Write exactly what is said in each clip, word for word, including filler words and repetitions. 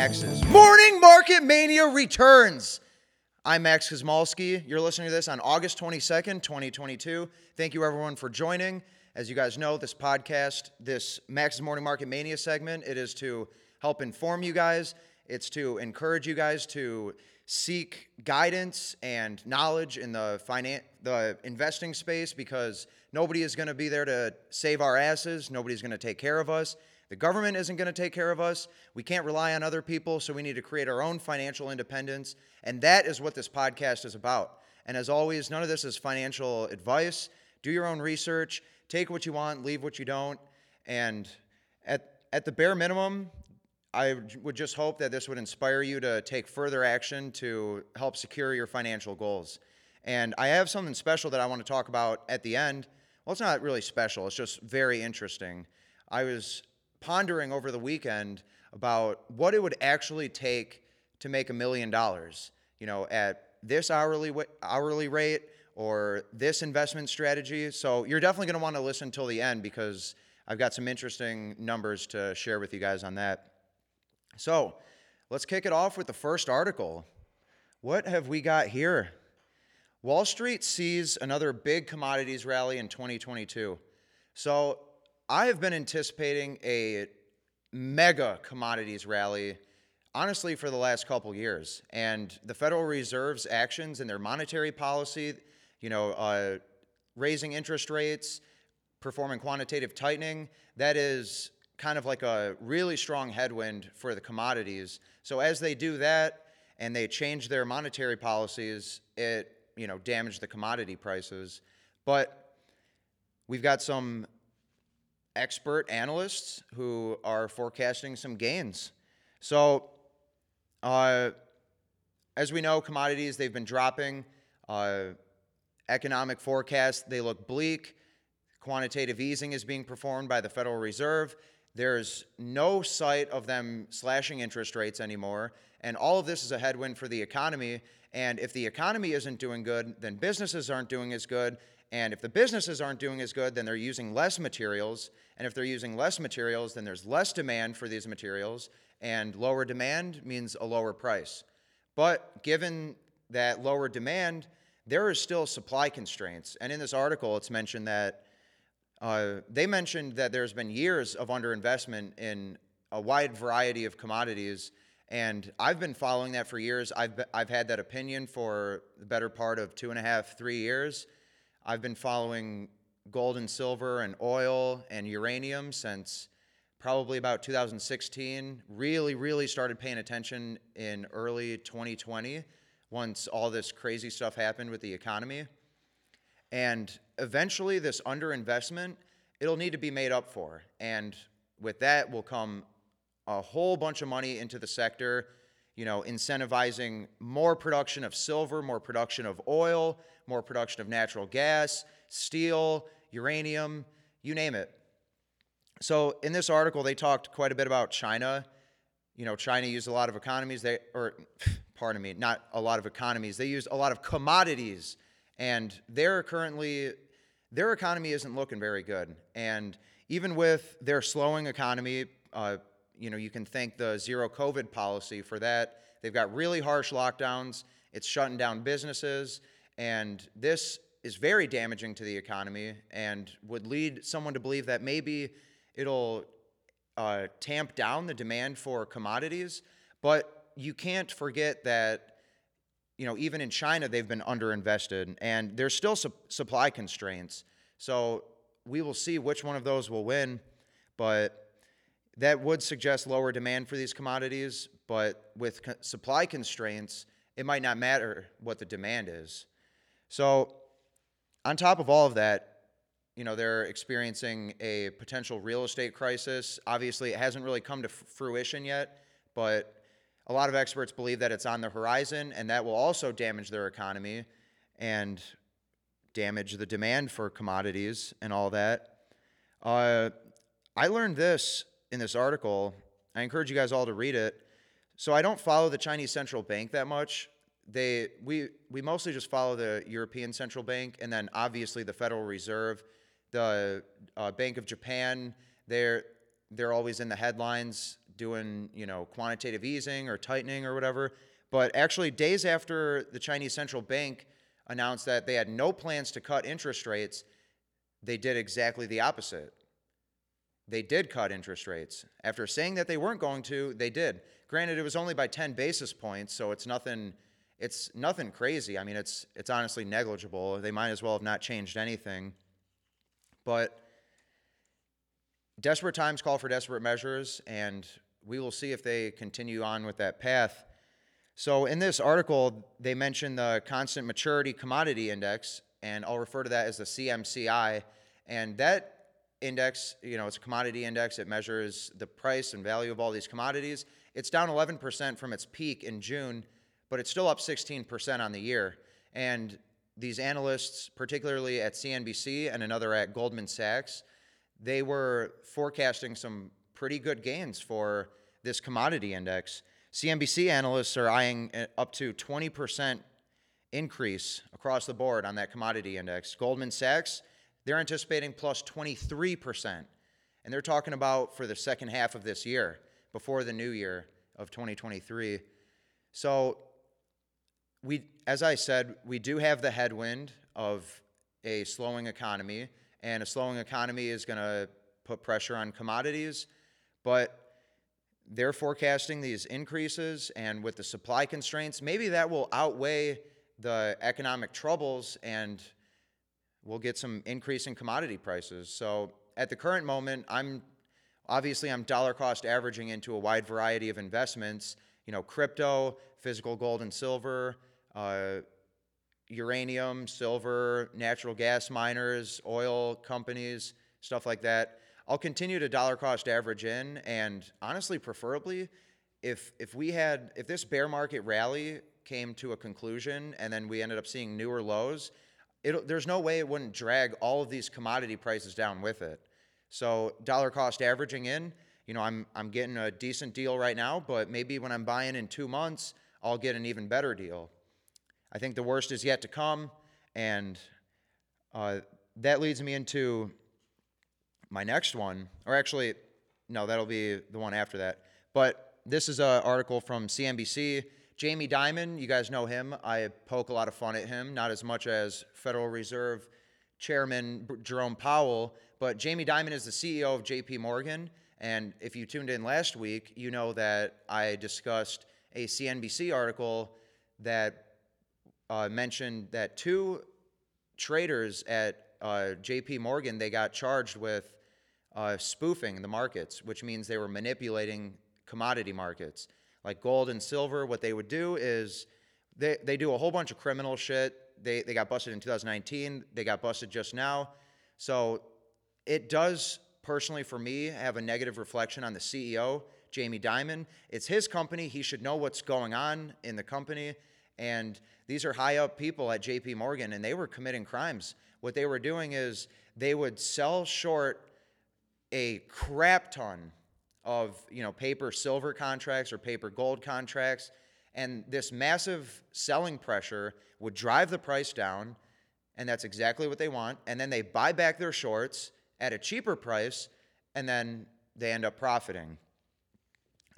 Max's Morning Market Mania returns. I'm Max Kuzmalski. You're listening to this on August twenty-second, twenty twenty-two. Thank you, everyone, for joining. As you guys know, this podcast, this Max's Morning Market Mania segment, it is to help inform you guys. It's to encourage you guys to seek guidance and knowledge in the finan- the investing space, because nobody is going to be there to save our asses. Nobody's going to take care of us. The government isn't going to take care of us. We can't rely on other people, so we need to create our own financial independence. And that is what this podcast is about. And as always, none of this is financial advice. Do your own research. Take what you want. Leave what you don't. And at at the bare minimum, I would just hope that this would inspire you to take further action to help secure your financial goals. And I have something special that I want to talk about at the end. Well, it's not really special. It's just very interesting. I was pondering over the weekend about what it would actually take to make a million dollars, you know, at this hourly hourly rate or this investment strategy. So you're definitely going to want to listen until the end, because I've got some interesting numbers to share with you guys on that. So let's kick it off with the first article. What have we got here? Wall Street sees another big commodities rally in twenty twenty-two. So I have been anticipating a mega commodities rally, honestly, for the last couple years. And the Federal Reserve's actions and their monetary policy, you know, uh, raising interest rates, performing quantitative tightening, that is kind of like a really strong headwind for the commodities. So as they do that and they change their monetary policies, it, you know, damaged the commodity prices. But we've got some expert analysts who are forecasting some gains. So uh, as we know, commodities, they've been dropping. Uh, economic forecasts, they look bleak. Quantitative easing is being performed by the Federal Reserve. There's no sight of them slashing interest rates anymore. And all of this is a headwind for the economy. And if the economy isn't doing good, then businesses aren't doing as good. And if the businesses aren't doing as good, then they're using less materials. And if they're using less materials, then there's less demand for these materials. And lower demand means a lower price. But given that lower demand, there is still supply constraints. And in this article, it's mentioned that uh, they mentioned that there's been years of underinvestment in a wide variety of commodities. And I've been following that for years. I've, be- I've had that opinion for the better part of two and a half, three years. I've been following gold and silver and oil and uranium since probably about two thousand sixteen. Really, really started paying attention in early twenty twenty, once all this crazy stuff happened with the economy. And eventually this underinvestment, it'll need to be made up for. And with that will come a whole bunch of money into the sector, you know, incentivizing more production of silver, more production of oil, more production of natural gas, steel, uranium, you name it. So in this article, they talked quite a bit about China. You know, China used a lot of economies, they, or pardon me, not a lot of economies. They used a lot of commodities, and they're currently, their economy isn't looking very good. And even with their slowing economy, uh, you know, you can thank the zero COVID policy for that. They've got really harsh lockdowns. It's shutting down businesses. And this is very damaging to the economy and would lead someone to believe that maybe it'll uh, tamp down the demand for commodities. But you can't forget that, you know, even in China, they've been underinvested and there's still su- supply constraints. So we will see which one of those will win. But that would suggest lower demand for these commodities. But with co- supply constraints, it might not matter what the demand is. So on top of all of that, you know, they're experiencing a potential real estate crisis. Obviously, it hasn't really come to f- fruition yet, but a lot of experts believe that it's on the horizon, and that will also damage their economy and damage the demand for commodities and all that. Uh, I learned this in this article. I encourage you guys all to read it. So I don't follow the Chinese central bank that much. They we we mostly just follow the European Central Bank, and then obviously the Federal Reserve, the uh, Bank of Japan. They're they're always in the headlines doing, you know, quantitative easing or tightening or whatever. But actually, days after the Chinese central bank announced that they had no plans to cut interest rates, they did exactly the opposite. They did cut interest rates. After saying that they weren't going to, they did. Granted, it was only by ten basis points, so it's nothing it's nothing crazy. I mean, it's it's honestly negligible. They might as well have not changed anything. But desperate times call for desperate measures, and we will see if they continue on with that path. So in this article, they mentioned the Constant Maturity Commodity Index, and I'll refer to that as the C M C I. And that index, you know, it's a commodity index. It measures the price and value of all these commodities. It's down eleven percent from its peak in June, but it's still up sixteen percent on the year. And these analysts, particularly at C N B C and another at Goldman Sachs, they were forecasting some pretty good gains for this commodity index. C N B C analysts are eyeing up to twenty percent increase across the board on that commodity index. Goldman Sachs, they're anticipating plus twenty-three percent. And they're talking about for the second half of this year, before the new year of twenty twenty-three. So we, as I said, we do have the headwind of a slowing economy, and a slowing economy is going to put pressure on commodities, but they're forecasting these increases, and with the supply constraints, maybe that will outweigh the economic troubles and we'll get some increase in commodity prices. So at the current moment, I'm obviously I'm dollar cost averaging into a wide variety of investments, you know, crypto, physical gold and silver, uh, uranium, silver, natural gas miners, oil companies, stuff like that. I'll continue to dollar cost average in, and honestly, preferably, if if we had if this bear market rally came to a conclusion and then we ended up seeing newer lows, It, there's no way it wouldn't drag all of these commodity prices down with it. So dollar cost averaging in, you know, I'm I'm getting a decent deal right now, but maybe when I'm buying in two months, I'll get an even better deal. I think the worst is yet to come, and uh, that leads me into my next one, or actually, no, that'll be the one after that. But this is an article from C N B C. Jamie Dimon, you guys know him. I poke a lot of fun at him, not as much as Federal Reserve Chairman Jerome Powell, but Jamie Dimon is the C E O of J P Morgan, and if you tuned in last week, you know that I discussed a C N B C article that uh, mentioned that two traders at uh, J P Morgan, they got charged with uh, spoofing the markets, which means they were manipulating commodity markets. Like gold and silver, what they would do is they, they do a whole bunch of criminal shit. They they got busted in two thousand nineteen. They got busted just now. So it does, personally for me, have a negative reflection on the C E O, Jamie Dimon. It's his company. He should know what's going on in the company. And these are high-up people at J P Morgan, and they were committing crimes. What they were doing is they would sell short a crap ton of, you know, paper silver contracts or paper gold contracts, and this massive selling pressure would drive the price down, and that's exactly what they want, and then they buy back their shorts at a cheaper price, and then they end up profiting.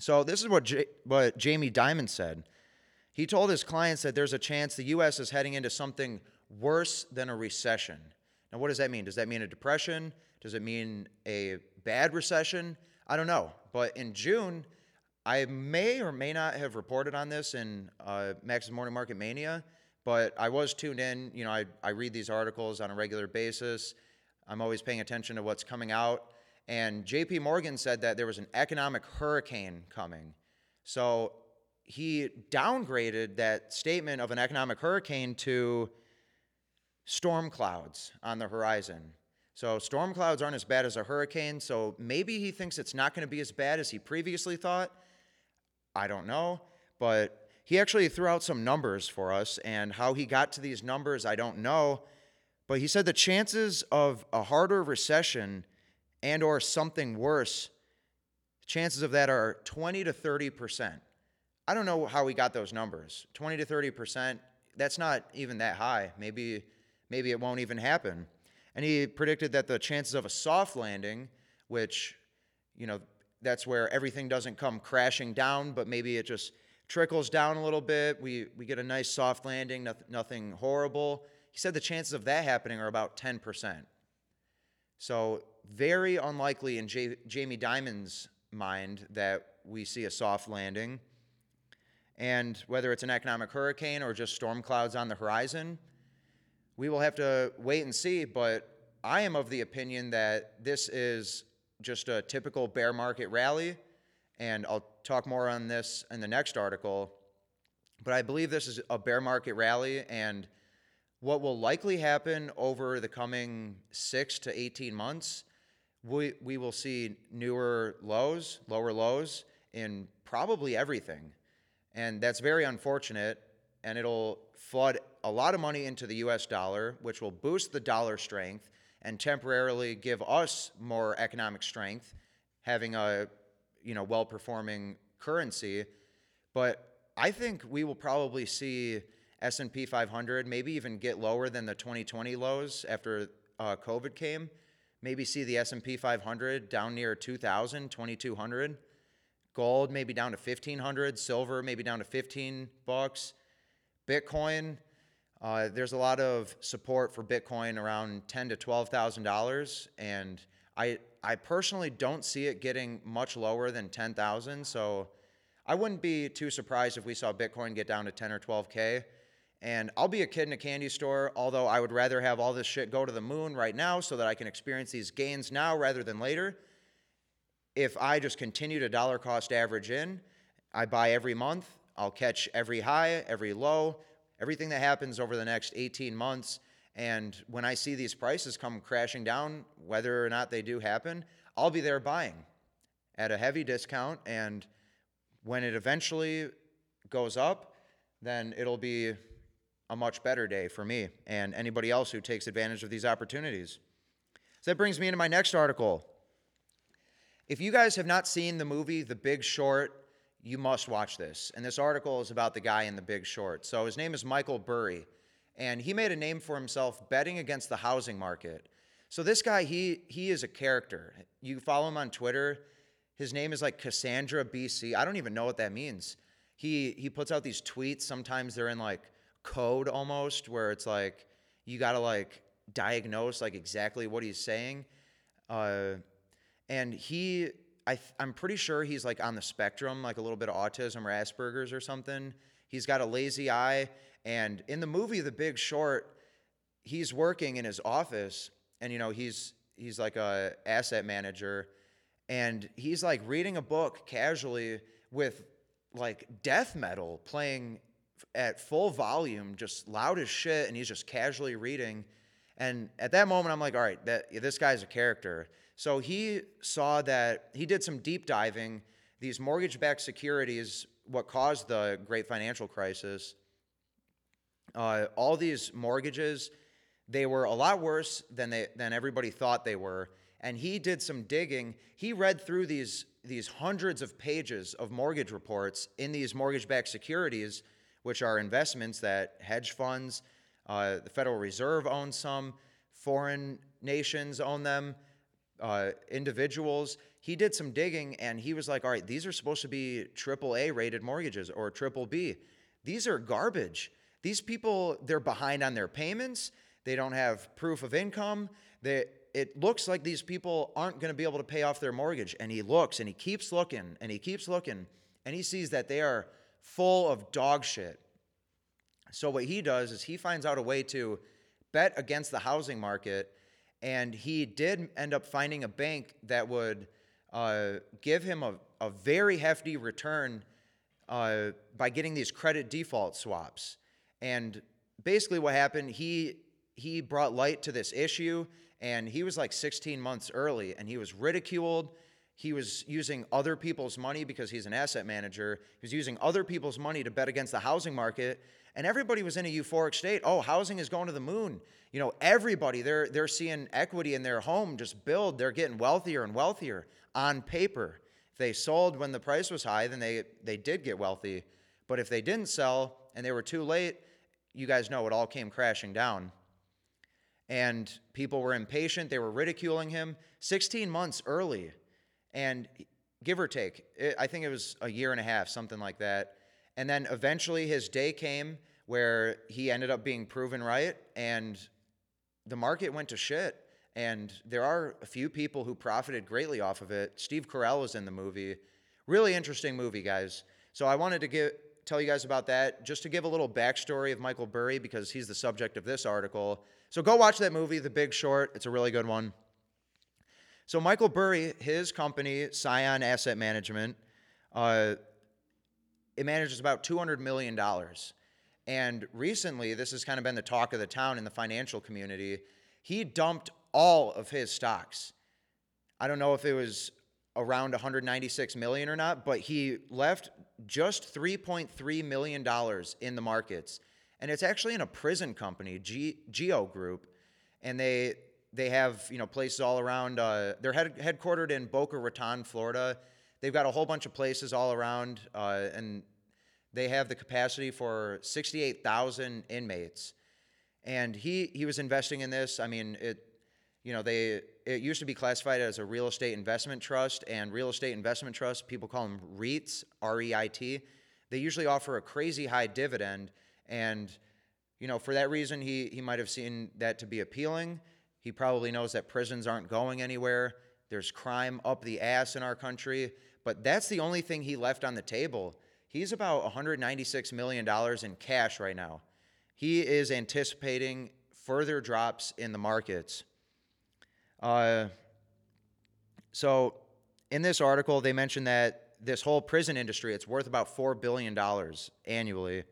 So this is what, J- what Jamie Dimon said. He told his clients that there's a chance the U S is heading into something worse than a recession. Now, what does that mean? Does that mean a depression? Does it mean a bad recession? I don't know, but in June, I may or may not have reported on this in uh, Max's Morning Market Mania, but I was tuned in. You know, I, I read these articles on a regular basis. I'm always paying attention to what's coming out. And J P Morgan said that there was an economic hurricane coming. So he downgraded that statement of an economic hurricane to storm clouds on the horizon. So storm clouds aren't as bad as a hurricane, so maybe he thinks it's not going to be as bad as he previously thought. I don't know, but he actually threw out some numbers for us, and how he got to these numbers, I don't know. But he said the chances of a harder recession and or something worse, chances of that are twenty to thirty percent. I don't know how he got those numbers. twenty to thirty percent, that's not even that high. Maybe, maybe it won't even happen. And he predicted that the chances of a soft landing, which, you know, that's where everything doesn't come crashing down, but maybe it just trickles down a little bit. We we get a nice soft landing, nothing, nothing horrible. He said the chances of that happening are about ten percent. So very unlikely in J- Jamie Dimon's mind that we see a soft landing. And whether it's an economic hurricane or just storm clouds on the horizon, we will have to wait and see. But I am of the opinion that this is just a typical bear market rally, and I'll talk more on this in the next article. But I believe this is a bear market rally, and what will likely happen over the coming six to eighteen months, we, we will see newer lows, lower lows in probably everything. And that's very unfortunate, and it'll flood a lot of money into the U S dollar, which will boost the dollar strength and temporarily give us more economic strength, having a you know well-performing currency. But I think we will probably see S and P five hundred maybe even get lower than the twenty twenty lows after uh, COVID came. Maybe see the S and P five hundred down near two thousand, twenty-two hundred. Gold maybe down to fifteen hundred, silver maybe down to fifteen bucks. Bitcoin, uh, there's a lot of support for Bitcoin around ten to twelve thousand dollars, and I I personally don't see it getting much lower than ten thousand. So I wouldn't be too surprised if we saw Bitcoin get down to ten or twelve K. And I'll be a kid in a candy store, although I would rather have all this shit go to the moon right now so that I can experience these gains now rather than later. If I just continue to dollar cost average in, I buy every month, I'll catch every high, every low, everything that happens over the next eighteen months. And when I see these prices come crashing down, whether or not they do happen, I'll be there buying at a heavy discount. And when it eventually goes up, then it'll be a much better day for me and anybody else who takes advantage of these opportunities. So that brings me into my next article. If you guys have not seen the movie The Big Short, you must watch this. And this article is about the guy in The Big Short. So his name is Michael Burry, and he made a name for himself betting against the housing market. So this guy, he he is a character. You follow him on Twitter. His name is like Cassandra B C. I don't even know what that means. He he puts out these tweets. Sometimes they're in like code almost, where it's like you got to like diagnose like exactly what he's saying. Uh And he, I th- I'm pretty sure he's like on the spectrum, like a little bit of autism or Asperger's or something. He's got a lazy eye. And in the movie The Big Short, he's working in his office, and you know he's he's like a asset manager, and he's like reading a book casually with like death metal playing at full volume, just loud as shit, and he's just casually reading. And at that moment, I'm like, all right, that this guy's a character. So he saw that he did some deep diving. These mortgage-backed securities, what caused the great financial crisis, uh, all these mortgages, they were a lot worse than they than everybody thought they were. And he did some digging. He read through these these hundreds of pages of mortgage reports in these mortgage-backed securities, which are investments that hedge funds, uh, the Federal Reserve owns some, foreign nations own them. Uh, individuals. He did some digging, and he was like, all right, these are supposed to be triple A rated mortgages or triple B. These are garbage. These people, they're behind on their payments. They don't have proof of income. They, it looks like these people aren't going to be able to pay off their mortgage. And he looks, and he keeps looking, and he keeps looking, and he sees that they are full of dog shit. So what he does is he finds out a way to bet against the housing market. And he did end up finding a bank that would uh, give him a, a very hefty return uh, by getting these credit default swaps. And basically what happened, he he brought light to this issue, and he was like sixteen months early, and he was ridiculed. He was using other people's money because he's an asset manager. He was using other people's money to bet against the housing market. And everybody was in a euphoric state. Oh, housing is going to the moon. You know, everybody, they're they're seeing equity in their home just build. They're getting wealthier and wealthier on paper. If they sold when the price was high, then they, they did get wealthy. But if they didn't sell and they were too late, you guys know it all came crashing down. And people were impatient. They were ridiculing him sixteen months early. And give or take. It, I think it was a year and a half, something like that. And then eventually his day came where he ended up being proven right, and the market went to shit. And there are a few people who profited greatly off of it. Steve Carell was in the movie. Really interesting movie, guys. So I wanted to give, tell you guys about that, just to give a little backstory of Michael Burry, because he's the subject of this article. So go watch that movie, The Big Short. It's a really good one. So Michael Burry, his company, Scion Asset Management, uh, it manages about two hundred million dollars. And recently, this has kind of been the talk of the town in the financial community, he dumped all of his stocks. I don't know if it was around one hundred ninety-six million dollars or not, but he left just three point three million dollars in the markets. And it's actually in a prison company, G- Geo Group, and they they have, you know, places all around. Uh, they're head- headquartered in Boca Raton, Florida. They've got a whole bunch of places all around, uh, and they have the capacity for sixty-eight thousand inmates. And he he was investing in this. I mean, it you know, they it used to be classified as a real estate investment trust, and real estate investment trusts, people call them REITs, R E I T. They usually offer a crazy high dividend, and, you know, for that reason, he he might have seen that to be appealing. He probably knows that prisons aren't going anywhere. There's crime up the ass in our country, but that's the only thing he left on the table. He's about one hundred ninety-six million dollars in cash right now. He is anticipating further drops in the markets. Uh, so in this article, they mentioned that this whole prison industry, it's worth about four billion dollars annually.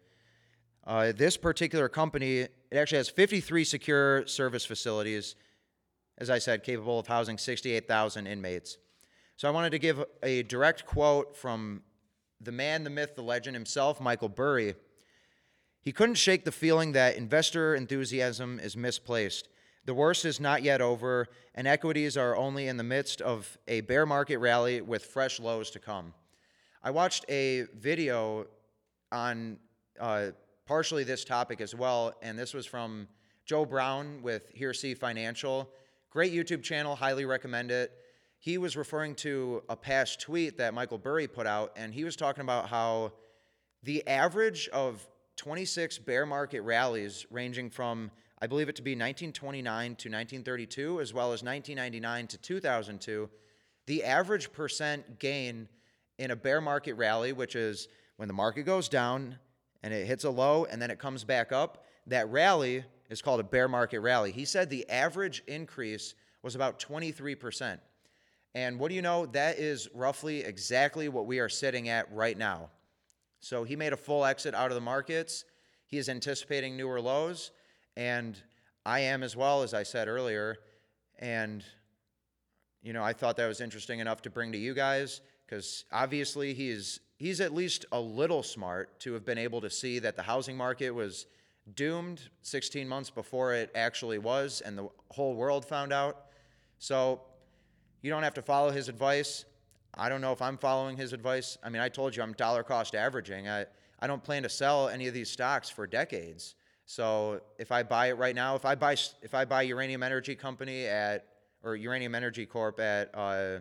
Uh, this particular company, it actually has fifty-three secure service facilities, as I said, capable of housing sixty-eight thousand inmates. So I wanted to give a direct quote from the man, the myth, the legend himself, Michael Burry. He couldn't shake the feeling that investor enthusiasm is misplaced. The worst is not yet over, and equities are only in the midst of a bear market rally with fresh lows to come. I watched a video on uh, partially this topic as well, and this was from Joe Brown with Heresy Financial. Great YouTube channel, highly recommend it. He was referring to a past tweet that Michael Burry put out, and he was talking about how the average of twenty-six bear market rallies ranging from, I believe it to be nineteen twenty-nine to nineteen thirty-two, as well as nineteen ninety-nine to two thousand two, the average percent gain in a bear market rally, which is when the market goes down and it hits a low and then it comes back up, that rally is called a bear market rally. He said the average increase was about twenty-three percent. And what do you know? That is roughly exactly what we are sitting at right now. So he made a full exit out of the markets. He is anticipating newer lows. And I am as well, as I said earlier. And, you know, I thought that was interesting enough to bring to you guys, because obviously he's he's at least a little smart to have been able to see that the housing market was doomed sixteen months before it actually was, and the whole world found out. So you don't have to follow his advice. I don't know if I'm following his advice. I mean, I told you I'm dollar cost averaging. I, I don't plan to sell any of these stocks for decades. So if I buy it right now, if I buy if I buy Uranium Energy Company at or Uranium Energy Corp at uh,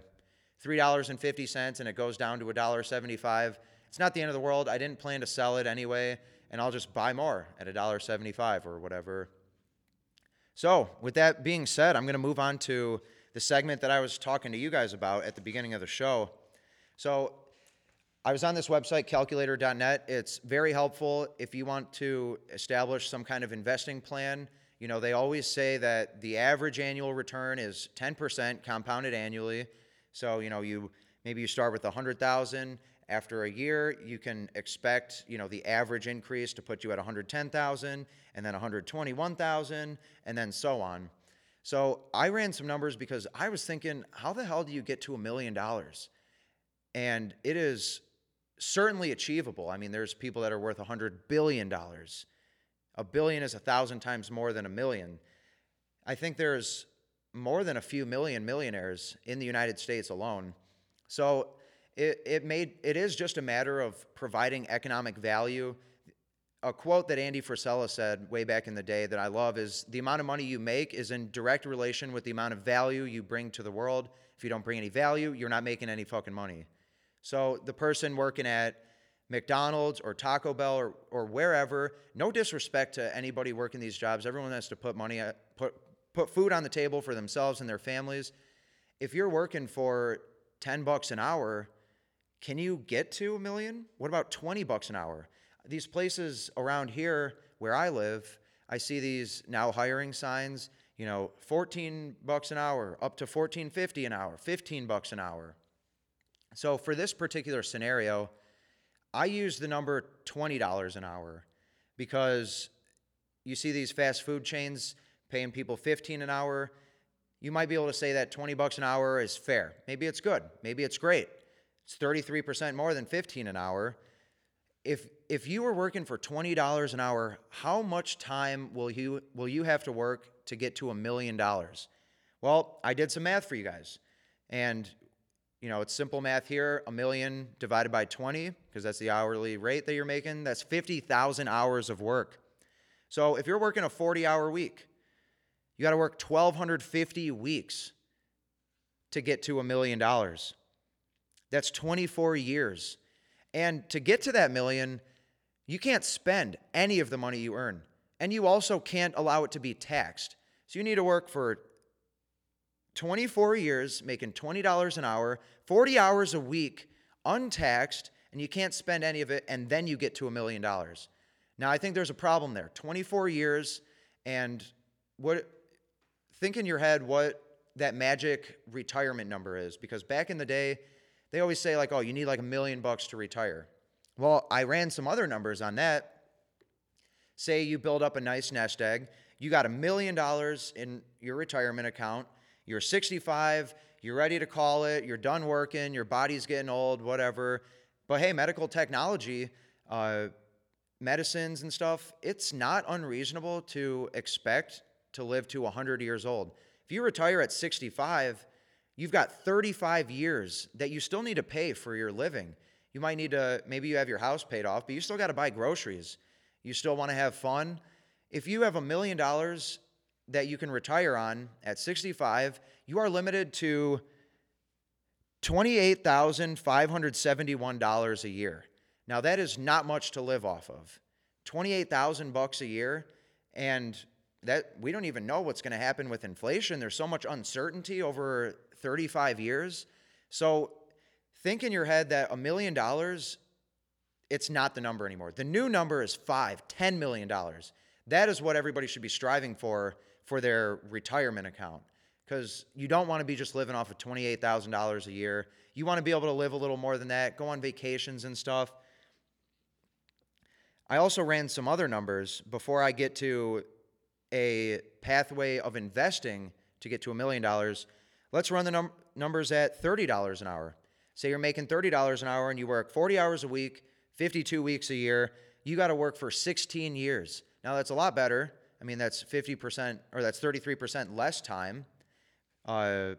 three dollars and fifty cents and it goes down to one dollar and seventy-five cents, it's not the end of the world. I didn't plan to sell it anyway, and I'll just buy more at one dollar and seventy-five cents or whatever. So with that being said, I'm going to move on to the segment that I was talking to you guys about at the beginning of the show. So I was on this website, calculator dot net. It's very helpful if you want to establish some kind of investing plan. You know, they always say that the average annual return is ten percent compounded annually. So, you know, you maybe you start with one hundred thousand dollars. After a year, you can expect, you know, the average increase to put you at one hundred ten thousand dollars, and then one hundred twenty-one thousand dollars, and then so on. So I ran some numbers because I was thinking, how the hell do you get to a million dollars? And it is certainly achievable. I mean, there's people that are worth one hundred billion dollars. A billion is a thousand times more than a million. I think there's more than a few million millionaires in the United States alone. So it, it, made, it is just a matter of providing economic value. A quote that Andy Frisella said way back in the day that I love is, the amount of money you make is in direct relation with the amount of value you bring to the world. If you don't bring any value, you're not making any fucking money. So the person working at McDonald's or Taco Bell or, or wherever, no disrespect to anybody working these jobs. Everyone has to put money, put, put food on the table for themselves and their families. If you're working for ten bucks an hour, can you get to a million? What about twenty bucks an hour? These places around here where I live, I see these now hiring signs, you know, fourteen bucks an hour, up to fourteen fifty an hour, fifteen bucks an hour. So for this particular scenario, I use the number twenty dollars an hour because you see these fast food chains paying people fifteen an hour. You might be able to say that twenty bucks an hour is fair. Maybe it's good. Maybe it's great. It's thirty-three percent more than fifteen an hour. If if you were working for twenty dollars an hour, how much time will you will you have to work to get to a million dollars? Well, I did some math for you guys. And you know, it's simple math here, a million divided by twenty, because that's the hourly rate that you're making. That's fifty thousand hours of work. So if you're working a forty-hour week, you got to work one thousand two hundred fifty weeks to get to a million dollars. That's twenty-four years. And to get to that million, you can't spend any of the money you earn. And you also can't allow it to be taxed. So you need to work for twenty-four years, making twenty dollars an hour, forty hours a week, untaxed, and you can't spend any of it, and then you get to a million dollars. Now, I think there's a problem there. twenty-four years, and what? Think in your head what that magic retirement number is, because back in the day, they always say, like, oh, you need like a million bucks to retire. Well, I ran some other numbers on that. Say you build up a nice nest egg. You got a million dollars in your retirement account. You're sixty-five, you're ready to call it, you're done working, your body's getting old, whatever. But hey, medical technology, uh, medicines and stuff, it's not unreasonable to expect to live to one hundred years old. If you retire at sixty-five, you've got thirty-five years that you still need to pay for your living. You might need to, maybe you have your house paid off, but you still got to buy groceries. You still want to have fun. If you have a million dollars that you can retire on at sixty-five, you are limited to twenty-eight thousand five hundred seventy-one dollars a year. Now that is not much to live off of. twenty-eight thousand bucks a year, and that we don't even know what's going to happen with inflation. There's so much uncertainty over thirty-five years. So think in your head that a million dollars, it's not the number anymore. The new number is five, ten million dollars. That is what everybody should be striving for for their retirement account, because you don't want to be just living off of twenty-eight thousand dollars a year. You want to be able to live a little more than that, go on vacations and stuff. I also ran some other numbers before I get to a pathway of investing to get to a million dollars. Let's run the num- numbers at thirty dollars an hour. Say you're making thirty dollars an hour and you work forty hours a week, fifty-two weeks a year. You got to work for sixteen years. Now, that's a lot better. I mean, that's fifty percent, or that's thirty-three percent less time, uh,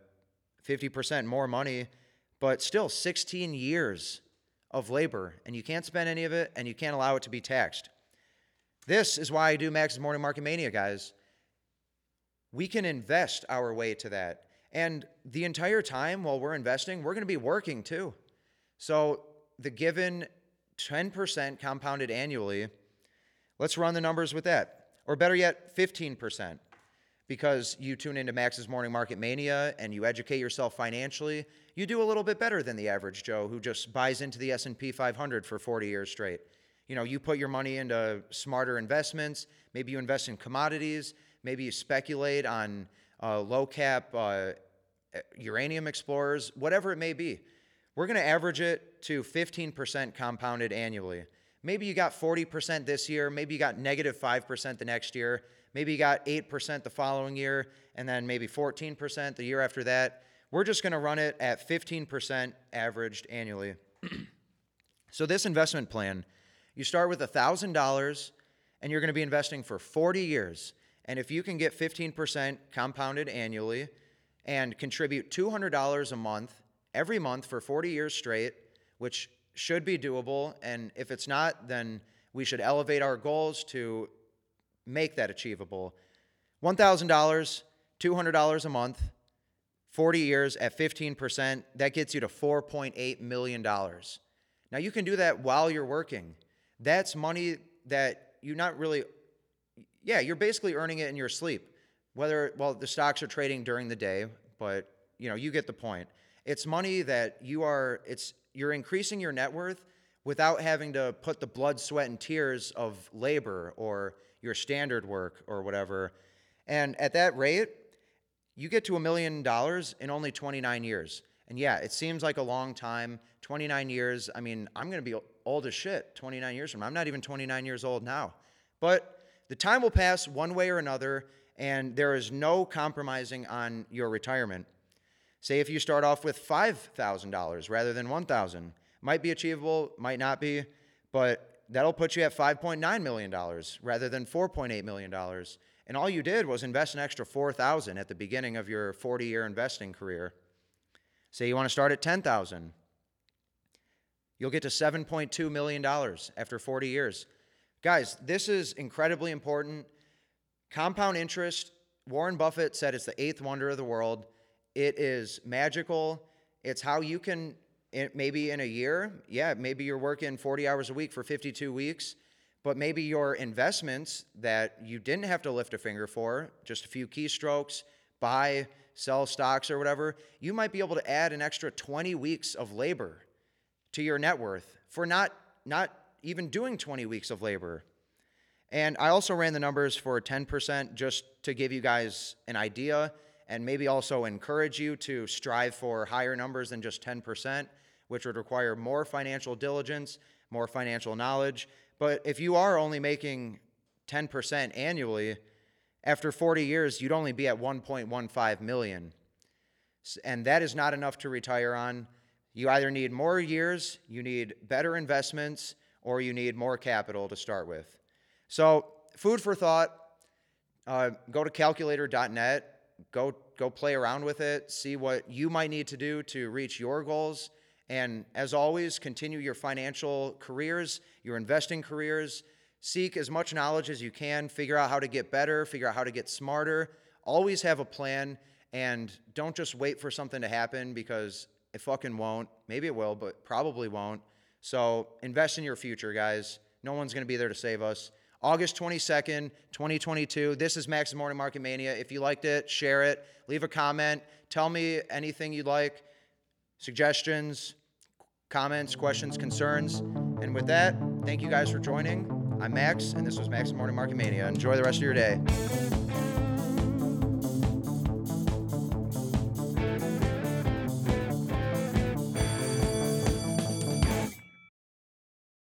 fifty percent more money, but still sixteen years of labor, and you can't spend any of it, and you can't allow it to be taxed. This is why I do Max's Morning Market Mania, guys. We can invest our way to that, and the entire time while we're investing, we're going to be working too. So the given ten percent compounded annually, let's run the numbers with that, or better yet, fifteen percent, because you tune into Max's Morning Market Mania and you educate yourself financially. You do a little bit better than the average Joe who just buys into the S and P five hundred for forty years straight. You know, you put your money into smarter investments. Maybe you invest in commodities. Maybe you speculate on uh, low cap uh, uranium explorers, whatever it may be. We're going to average it to fifteen percent compounded annually. Maybe you got forty percent this year. Maybe you got negative five percent the next year. Maybe you got eight percent the following year, and then maybe fourteen percent the year after that. We're just going to run it at fifteen percent averaged annually. So this investment plan, you start with one thousand dollars, and you're going to be investing for forty years. And if you can get fifteen percent compounded annually and contribute two hundred dollars a month, every month for forty years straight, which should be doable, and if it's not, then we should elevate our goals to make that achievable. one thousand dollars, two hundred dollars a month forty years at fifteen percent, that gets you to four point eight million dollars. Now you can do that while you're working. That's money that you're not really, yeah, you're basically earning it in your sleep. Whether, well, the stocks are trading during the day, but you know, you get the point. It's money that you are, it's, you're increasing your net worth without having to put the blood, sweat, and tears of labor or your standard work or whatever. And at that rate, you get to a million dollars in only twenty-nine years. And yeah, it seems like a long time, twenty-nine years. I mean, I'm going to be old as shit twenty-nine years from now. I'm not even twenty-nine years old now. But the time will pass one way or another, and there is no compromising on your retirement. Say if you start off with five thousand dollars rather than one thousand dollars. Might be achievable, might not be, but that'll put you at five point nine million dollars rather than four point eight million dollars. And all you did was invest an extra four thousand dollars at the beginning of your forty-year investing career. Say you want to start at ten thousand dollars. You'll get to seven point two million dollars after forty years. Guys, this is incredibly important. Compound interest, Warren Buffett said it's the eighth wonder of the world. It is magical. It's how you can, maybe in a year, yeah, maybe you're working forty hours a week for fifty-two weeks, but maybe your investments that you didn't have to lift a finger for, just a few keystrokes, buy, sell stocks or whatever, you might be able to add an extra twenty weeks of labor to your net worth for not not even doing twenty weeks of labor. And I also ran the numbers for ten percent just to give you guys an idea and maybe also encourage you to strive for higher numbers than just ten percent, which would require more financial diligence, more financial knowledge. But if you are only making ten percent annually, after forty years, you'd only be at one point one five million dollars. And that is not enough to retire on. You either need more years, you need better investments, or you need more capital to start with. So food for thought, uh, go to calculator dot net, go, go play around with it, see what you might need to do to reach your goals. And as always, continue your financial careers, your investing careers. Seek as much knowledge as you can. Figure out how to get better. Figure out how to get smarter. Always have a plan. And don't just wait for something to happen, because it fucking won't. Maybe it will, but probably won't. So invest in your future, guys. No one's going to be there to save us. August twenty-second, twenty twenty-two. This is Max's Morning Market Mania. If you liked it, share it. Leave a comment. Tell me anything you'd like. Suggestions, comments, questions, concerns. And with that, thank you guys for joining. I'm Max, and this was Max's Morning Market Mania. Enjoy the rest of your day.